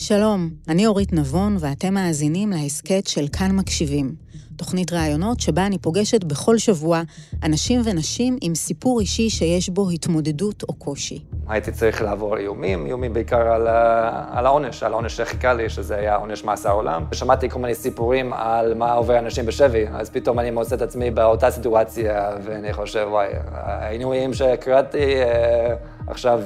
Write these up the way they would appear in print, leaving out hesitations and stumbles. שלום, אני אורית נבון ואתם מאזינים להסכת של כאן מקשיבים, תוכנית רעיונות שבה אני פוגשת בכל שבוע אנשים ונשים עם סיפור אישי שיש בו התמודדות או קושי. הייתי צריך לעבור איומים בעיקר על העונש, על העונש שחיכה לי, שזה היה עונש מאסר עולם. שמעתי כל מיני סיפורים על מה עובר אנשים בשבי, אז פתאום אני מוצא את עצמי באותה סיטואציה, ואני חושב, וואי, העינויים שקראתי, עכשיו,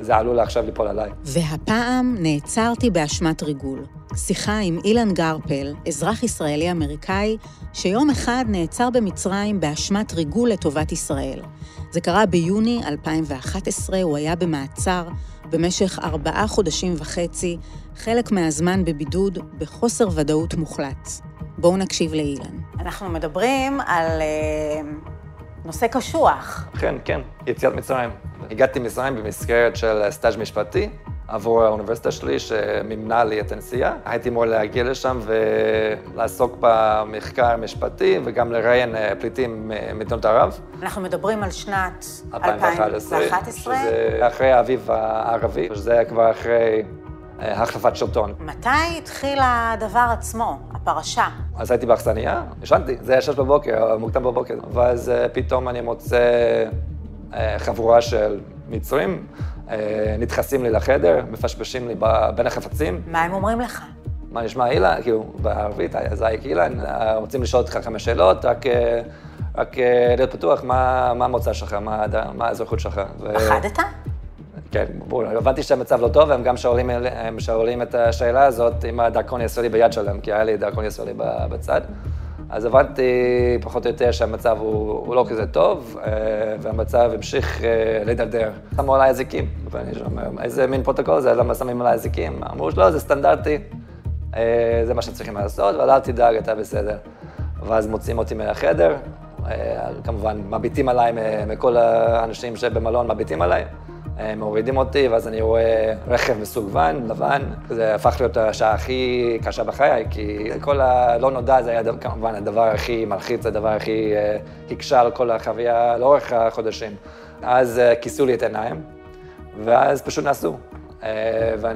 זה עלול עכשיו ליפול עליי. והפעם נעצרתי באשמת ריגול. שיחה עם אילן גרפל, אזרח ישראלי-אמריקאי, שיום אחד נעצר במצרים באשמת ריגול לטובת ישראל. זה קרה ביוני 2011, הוא היה במעצר במשך 4.5 חודשים, חלק מהזמן בבידוד, בחוסר ודאות מוחלט. בואו נקשיב לאילן. אנחנו מדברים על נושא קשוח. כן, יציאת מצרים. הגעתי למצרים במסגרת של סטאז' משפטי עבור האוניברסיטה שלי שמימנה לי את הנסיעה. הייתי אמור להגיע לשם ולעסוק במחקר משפטי וגם לראיין פליטים ממדינות ערב. אנחנו מדברים על שנת 2011. שזה אחרי האביב הערבי, שזה היה כבר אחרי החלפת שלטון. מתי התחיל הדבר עצמו, הפרשה? אז הייתי באכסניה, ישנתי, זה היה 6 בבוקר, מוקדם בבוקר. ואז פתאום אני מוצא חבורה של מצרים, נדחסים לי לחדר, מפשפשים לי בין החפצים. מה הם אומרים לך? מה נשמע אילן, כאילו, בערבית, זייק אילן, רוצים לשאול אותך 5 שאלות, רק להיות פתוח, מה המוצא שלך, מה האזרחות שלך. פחדת? כן, הבנתי שהמצב לא טוב, והם גם שואלים את השאלה הזאת עם הדרכון הישראלי ביד שלהם, כי היה לי דרכון ישראלי בצד. אז הבנתי פחות או יותר שהמצב הוא לא כזה טוב, והמצב המשיך לדרדר. שמו עליי אזיקים, ואני אומר, איזה מין פרוטוקול זה, למה שמים עליי אזיקים? אמרו שלא, זה סטנדרטי, זה מה שצריכים לעשות, אבל אל תדאג, אתה בסדר. ואז מוצאים אותי מהחדר, כמובן מביטים עליי, מכל האנשים שבמלון מביטים עליי, מורידים אותי, ואז אני רואה רכב מסוג ון, לבן. זה הפך להיות השעה הכי קשה בחיי, כי כל הלא נודע זה היה כמובן הדבר הכי מלחיץ, הדבר הכי הקשה על כל החוויה לאורך החודשים. אז כיסו לי את עיניים, ואז פשוט נסעו.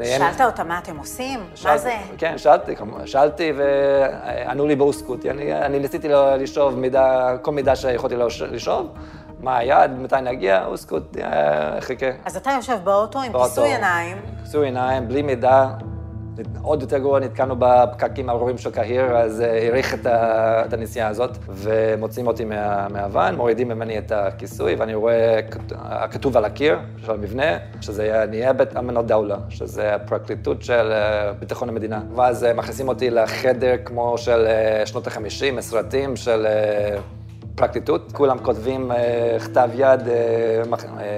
שאלת אותם מה אתם עושים? מה זה? כן, שאלתי וענו לי באוסקוטי. אני ניסיתי לשאוב מידע, כל מידע שיכולתי לשאוב. מה היעד, מתי נגיע, אוסקוט, חכה. אז אתה יושב באוטו עם כיסוי עיניים. כיסוי עיניים, בלי מידע. עוד יותר גרוע, נתקענו בפקקים הארורים של קהיר, אז העריך את הנסיעה הזאת, ומוצאים אותי מהוון, מורידים ממני את הכיסוי, ואני רואה הכתוב על הקיר של המבנה, שזה ניאבת אמנת דאולה, שזה הפרקליטות של ביטחון המדינה. ואז מכניסים אותי לחדר כמו של שנות ה-50, מסרטים של פרקליטות. כולם כותבים כתב יד,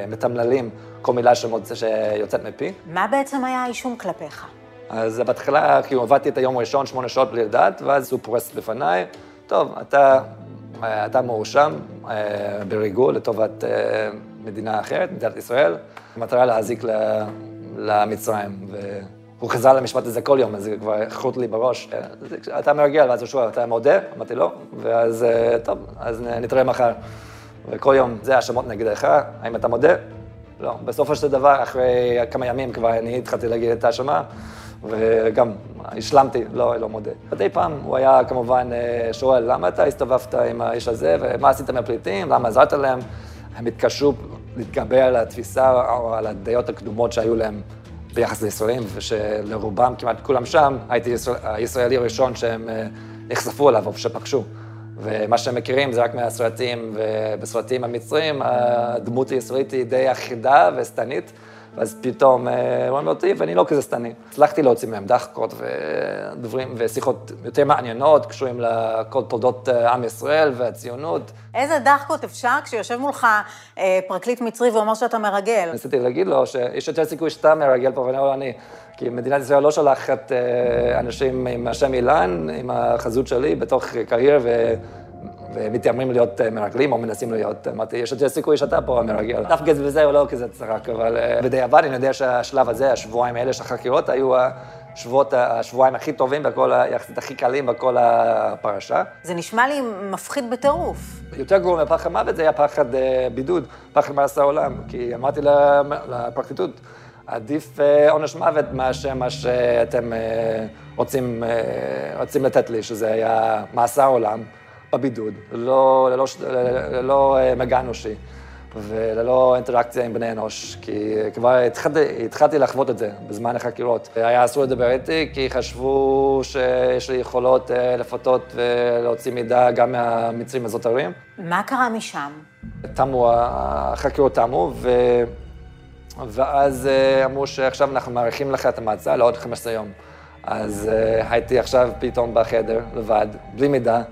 מתמללים כל מילה שיוצאת מפי. מה בעצם היה האישום כלפיך? אז בהתחלה, כאילו, עבדתי את היום הראשון 8 שעות בלי לדעת, ואז הוא פורס לפניי, טוב, אתה מורשם בריגול לטובת מדינה אחרת, מדינת ישראל, במטרה להזיק למצרים. הוא חזר למשפט הזה כל יום, אז זה כבר חרוט לי בראש. אתה מרגיע, ואז הוא שואל, אתה מודה? אמרתי לא, ואז טוב, אז נתראה מחר. וכל יום זה האשמות נגדך, האם אתה מודה? לא. בסופו של דבר, אחרי כמה ימים כבר אני התחלתי להגיד את האשמה, וגם השלמתי, לא מודה. מדי פעם הוא היה כמובן שואל, למה אתה הסתובבת עם האיש הזה, ומה עשית מהפליטים, למה עזרת להם? הם התקשו להתגבר על התפיסה או על הדעות הקדומות שהיו להם ביחס לישראלים, ושלרובם, כמעט כולם שם, הייתי הישראלי הראשון שהם נחשפו עליו או שפגשו. ומה שהם מכירים זה רק מהסרטים, ובסרטים המצרים הדמות הישראלית היא די אחידה וסתנית, ואז פתאום רואים אותי, ואני לא כזה סתני. הצלחתי להוציא מהם דחקות ודברים ושיחות יותר מעניינות, קשורים לכל תולדות עם ישראל והציונות. איזה דחקות אפשר כשיושב מולך פרקליט מצרי ואומר שאתה מרגל? ניסיתי להגיד לו שיש יותר סיכוי שאתה מרגל פה ולא אני, כי מדינת ישראל לא שולחת אנשים עם השם אילן, עם החזות שלי, בתוך קהיר, ומתיימרים להיות מרגלים או מנסים להיות, אמרתי, יש יותר סיכוי שאתה פה המרגל. דווקא בזה הוא לא כזה צחק, אבל בדיעבד אני יודע שהשלב הזה, השבועיים האלה של החקירות, היו השבועיים הכי טובים וכל היחסית הכי קלים בכל הפרשה. זה נשמע לי מפחיד בטירוף. יותר גרוע מפחד מוות זה היה פחד בידוד, פחד מאסר עולם, כי אמרתי לפרקליטות, עדיף עונש מוות מאשר מה שאתם רוצים לתת לי, שזה היה מאסר עולם בבידוד, ללא מגע אנושי וללא אינטראקציה עם בני אנוש, כי כבר התחלתי לחוות את זה בזמן החקירות. היה אסור לדבר איתי כי חשבו שיש לי יכולות לפתות ולהוציא מידע גם מהמצרים הזוטרים. מה קרה משם? החקירות תמו, ואז אמרו שעכשיו אנחנו מאריכים לך את המעצר לעוד 15 יום. אז הייתי עכשיו פתאום בחדר לבד, בלי מידע,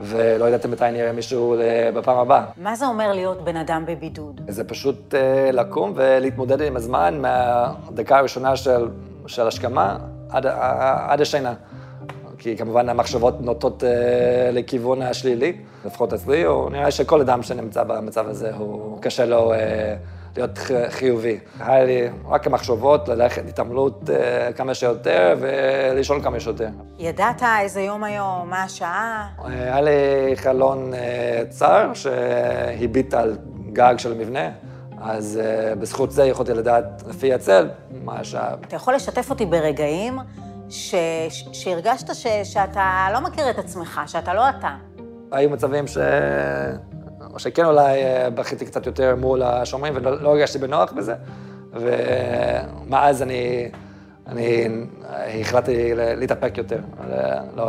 ולא ידעתי מתי נראה מישהו בפעם הבאה. מה זה אומר להיות בן אדם בבידוד? זה פשוט לקום ולהתמודד עם הזמן מהדקה הראשונה של השכמה עד השינה. כי כמובן המחשבות נוטות לכיוון השלילי, לפחות אצלי, או נראה שכל אדם שנמצא במצב הזה הוא קשה לו להיות חיובי. היה לי רק המחשבות, ללכת להתעמלות כמה שיותר ולישון כמה שיותר. ידעת איזה יום היום, מה השעה? היה לי חלון צר שהביט על גג של מבנה, אז בזכות זה יכולתי לדעת לפי הצל מה השעה. אתה יכול לשתף אותי ברגעים שהרגשת שאתה לא מכיר את עצמך, שאתה לא אתה? היו מצבים שכן אולי בכיתי קצת יותר מול השומרים, ולא הרגשתי בנוח בזה. ומאז אני החלטתי להתאפק יותר. לא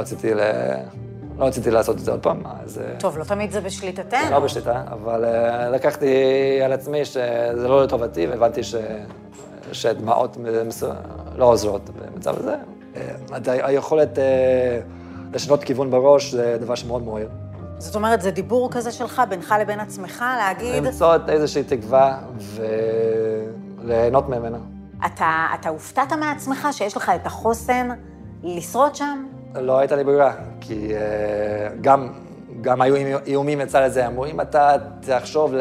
רציתי לעשות את זה עוד פעם, אז... טוב, לא תמיד זה בשליטתנו. לא בשליטה, אבל לקחתי על עצמי שזה לא לטובתי, והבנתי שדמעות לא עוזרות במצב הזה. היכולת לשנות כיוון בראש זה דבר שמאוד מועיל. זאת אומרת, זה דיבור כזה שלך, בינך לבין עצמך, להגיד... למצוא את איזושהי תקווה וליהנות ממנה. אתה הופתעת מעצמך שיש לך את החוסן לשרוד שם? לא הייתה לי ברירה, כי גם היו איומים מצד הזה. אמרו, אם אתה תחשוב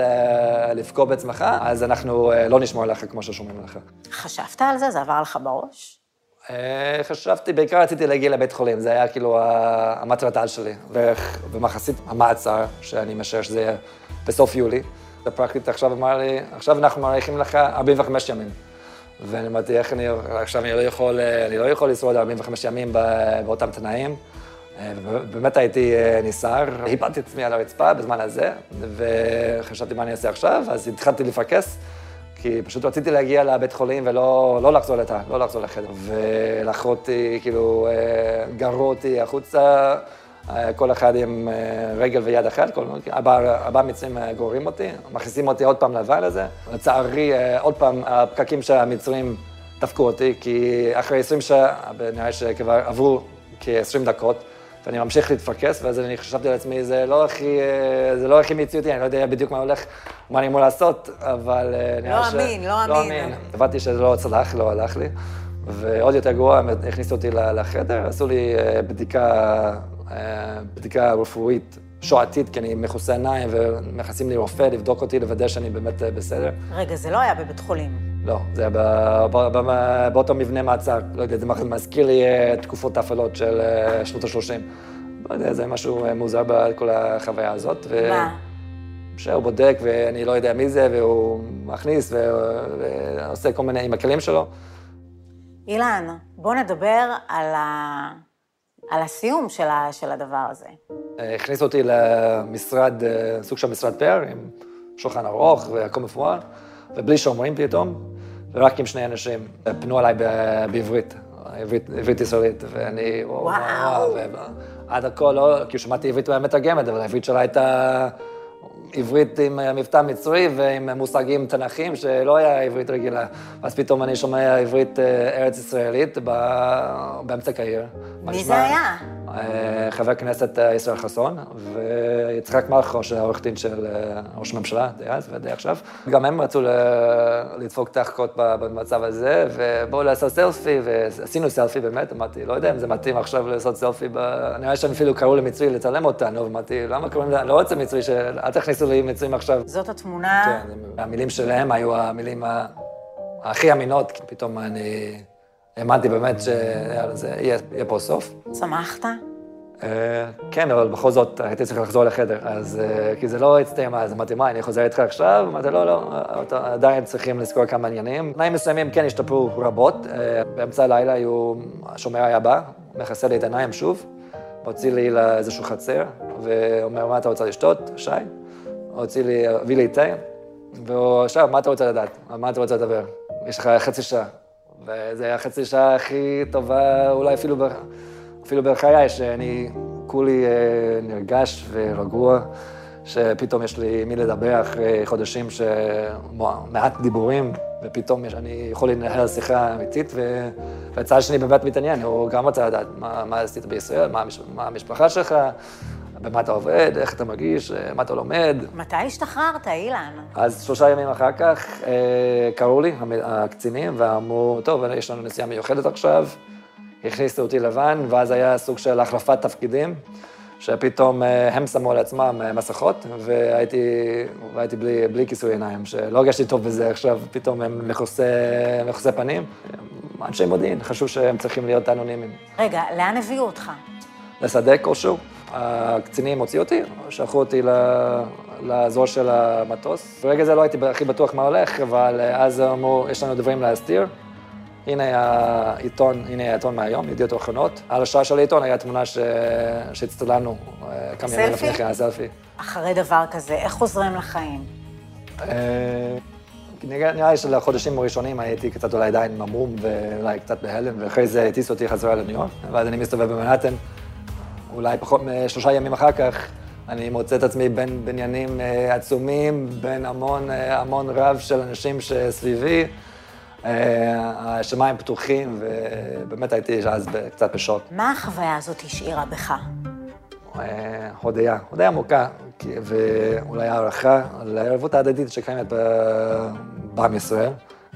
לפגוע בעצמך, אז אנחנו לא נשמור לך כמו ששומעים לך. חשבת על זה? זה עבר לך בראש? חשבתי, בעיקר רציתי להגיע לבית חולים, זה היה כאילו המטרת העל שלי. במחצית המעצר, שאני משער שזה יהיה בסוף יולי, הפרקליט עכשיו אמר לי, עכשיו אנחנו מאריכים לך 45 ימים. ואני אמרתי, איך אני עכשיו אני לא יכול לשרוד 45 ימים באותם תנאים. באמת הייתי ניסר, היפלתי את עצמי על הרצפה בזמן הזה, וחשבתי מה אני אעשה עכשיו, אז התחלתי לפקס. כי פשוט רציתי להגיע לבית חולים ולא לחזור לתא, לא לחזור לחדר. ולאחרותי, כאילו, גרו אותי החוצה, כל אחד עם רגל ויד אחת, ארבע מצרים גוררים אותי, מכניסים אותי עוד פעם לבן הזה. לצערי, עוד פעם, הפקקים של המצרים דפקו אותי, כי אחרי 20 שעה, נראה שכבר עברו כ-20 דקות, ואני ממשיך להתפקס, ואז אני חשבתי על עצמי, זה לא הכי מציאותי, אני לא יודע בדיוק מה הולך, מה אני אמור לעשות, אבל... לא אמין. הבנתי שזה לא צלח, לא הלך לי, ועוד יותר גרוע, הם הכניסו אותי לחדר, עשו לי בדיקה רפואית שואתית, כי אני מכוסה עיניים, ומכסים לי רופא לבדוק אותי, לוודא שאני באמת בסדר. רגע, זה לא היה בבית חולים. לא, זה היה באותו מבנה מעצר. לא יודע, זה מזכיר לי תקופות אפלות של שנות ה-30. לא יודע, זה משהו מוזר בכל החוויה הזאת. מה? שהוא בודק, ואני לא יודע מי זה, והוא מכניס ועושה כל מיני עם הכלים שלו. אילן, בוא נדבר על הסיום של הדבר הזה. הכניס אותי למשרד, סוג של משרד פאר, עם שולחן ארוך והכל מפואר. ובלי שומרים פתאום, ורק עם שני אנשים. פנו עליי בעברית, עברית ישראלית, ואני... וואו! עד הכל, כי שמעתי עברית מתרגמת, אבל העברית שלה הייתה עברית עם מבטא מצרי ועם מושגים תנ"כיים, שלא היה עברית רגילה. אז פתאום אני שומע עברית ארץ ישראלית באמצע קהיר. מי זה היה? חבר כנסת ישראל חסון, ויצחק מלכו, שעורך דין של ראש הממשלה, די אז ודי עכשיו. גם הם רצו לדפוק תחקות במצב הזה, ובואו לעשות סלפי, ועשינו סלפי באמת, אמרתי, לא יודע אם זה מתאים עכשיו לעשות סלפי, נראה שהם אפילו קראו למצרי לצלם אותנו, ואמרתי, למה קוראים לה, לא רוצה מצרי, אל תכניסו לי מצרים עכשיו. זאת התמונה. כן, המילים שלהם היו המילים הכי אמינות, כי פתאום אני... האמנתי באמת שיהיה פה סוף. שמחת? כן, אבל בכל זאת הייתי צריך לחזור לחדר, אז כי זה לא הצטיימה, אז אמרתי, מה, אני חוזר איתך עכשיו? אמרתי, לא, לא, עדיין צריכים לזכור כמה עניינים. תנאים מסוימים כן השתפרו רבות, באמצע הלילה השומר היה בא, מכסה לי את עיניים שוב, הוציא לי לאיזשהו חצר, ואומר, מה אתה רוצה לשתות? שי? הוציא לי, הביא לי תה, והוא עכשיו, מה אתה רוצה לדעת? מה אתה רוצה לדבר? יש לך חצי שעה, וזה היה חצי שעה הכי טובה, אולי אפילו בחיי, שאני כולי נרגש ורגוע, שפתאום יש לי מי לדבר אחרי חודשים שמעט דיבורים, ופתאום אני יכול לנהל שיחה אמיתית, והצד שני באמת מתעניין, הוא גם רוצה לדעת מה עשית בישראל, מה המשפחה שלך, במה אתה עובד, איך אתה מרגיש, מה אתה לומד. מתי השתחררת, אילן? אז 3 ימים אחר כך קראו לי הקצינים ואמרו, טוב, יש לנו נסיעה מיוחדת עכשיו, הכניסו אותי לבן, ואז היה סוג של החלפת תפקידים, שפתאום הם שמו לעצמם מסכות, והייתי בלי כיסוי עיניים, שלא הרגשתי טוב בזה עכשיו, פתאום הם מכוסי פנים. אנשי מודיעין, חשוב שהם צריכים להיות אנונימים. רגע, לאן הביאו אותך? לשדה כלשהו. הקצינים הוציאו אותי, שלחו אותי לאזור של המטוס. ברגע זה לא הייתי הכי בטוח מה הולך, אבל אז אמרו, יש לנו דברים להסתיר. הנה העיתון מהיום, ידיעות אחרונות. על השעה של העיתון היה תמונה שהצטלמנו כמה ימים לפני כן, הסלפי. אחרי דבר כזה, איך חוזרים לחיים? נראה לי שלחודשים הראשונים הייתי קצת אולי עדיין ממום ואולי קצת בהלם, ואחרי זה הטיסו אותי חזרה לניו יורק, ואז אני מסתובב במנהטן. אולי פחות מ3 ימים אחר כך, אני מוצא את עצמי בין בניינים עצומים, בין המון רב של אנשים שסביבי. השמיים פתוחים, ובאמת הייתי אז קצת בשוק. מה החוויה הזאת השאירה בך? הודיה עמוקה, ואולי הערכה לערבות ההדדית שקיימת בעם ישראל,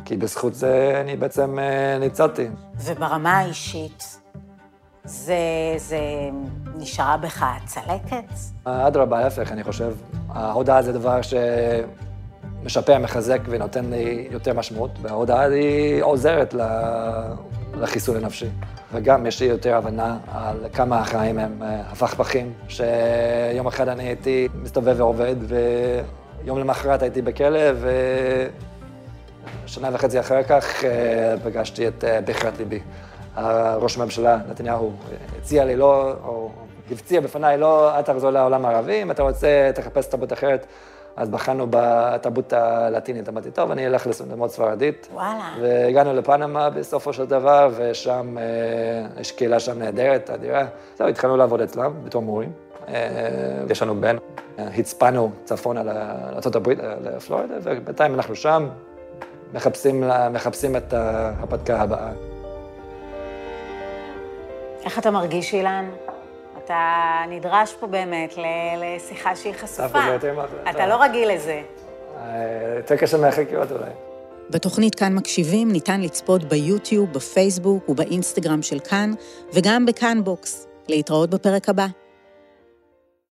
כי בזכות זה אני בעצם ניצלתי. וברמה האישית, זה נשארה בך הצלקת? אדרבה, להפך, אני חושב. ההודעה זה דבר משפר, מחזק ונותן לי יותר משמעות, וההודעה היא עוזרת לחיסון הנפשי. וגם יש לי יותר הבנה על כמה החיים הם הפכפכים, שיום אחד אני הייתי מסתובב ועובד, ויום למחרת הייתי בכלא, ושנה וחצי אחר כך פגשתי את בחירת ליבי. ראש הממשלה, נתניהו, הציע לי לא, או הפציע בפניי, לא, אתה תחזור לעולם הערבי, אם אתה רוצה, תחפש תרבות אחרת. אז בחנו בתרבות הלטינית, אמרתי, טוב, אני אלך ללמוד ספרדית. וואלה. והגענו לפנמה בסופו של דבר, ושם, יש קהילה שם נהדרת, אדירה. זהו, התחלנו לעבוד אצלם, בתור מורים. יש לנו בן, הצפנו צפונה לארצות הברית, לפלורידה, ובינתיים אנחנו שם, מחפשים את ההרפתקה הבאה. איך אתה מרגיש, אילן? אתה נדרש פה באמת לשיחה שהיא חשופה. אתה לא רגיל לזה. יותר קשה מהחקיות אולי. בתוכנית כאן מקשיבים ניתן לצפות ביוטיוב, בפייסבוק ובאינסטגרם של כאן, וגם בכאן בוקס. להתראות בפרק הבא.